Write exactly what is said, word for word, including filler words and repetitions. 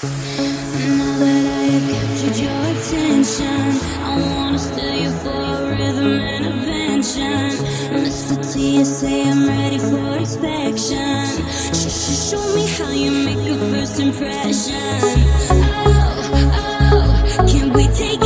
Now that I have captured your attention, I wanna steal you for a rhythm intervention. Mister T S A, I'm ready for inspection. Show me how you make a first impression. Oh, oh, can't we take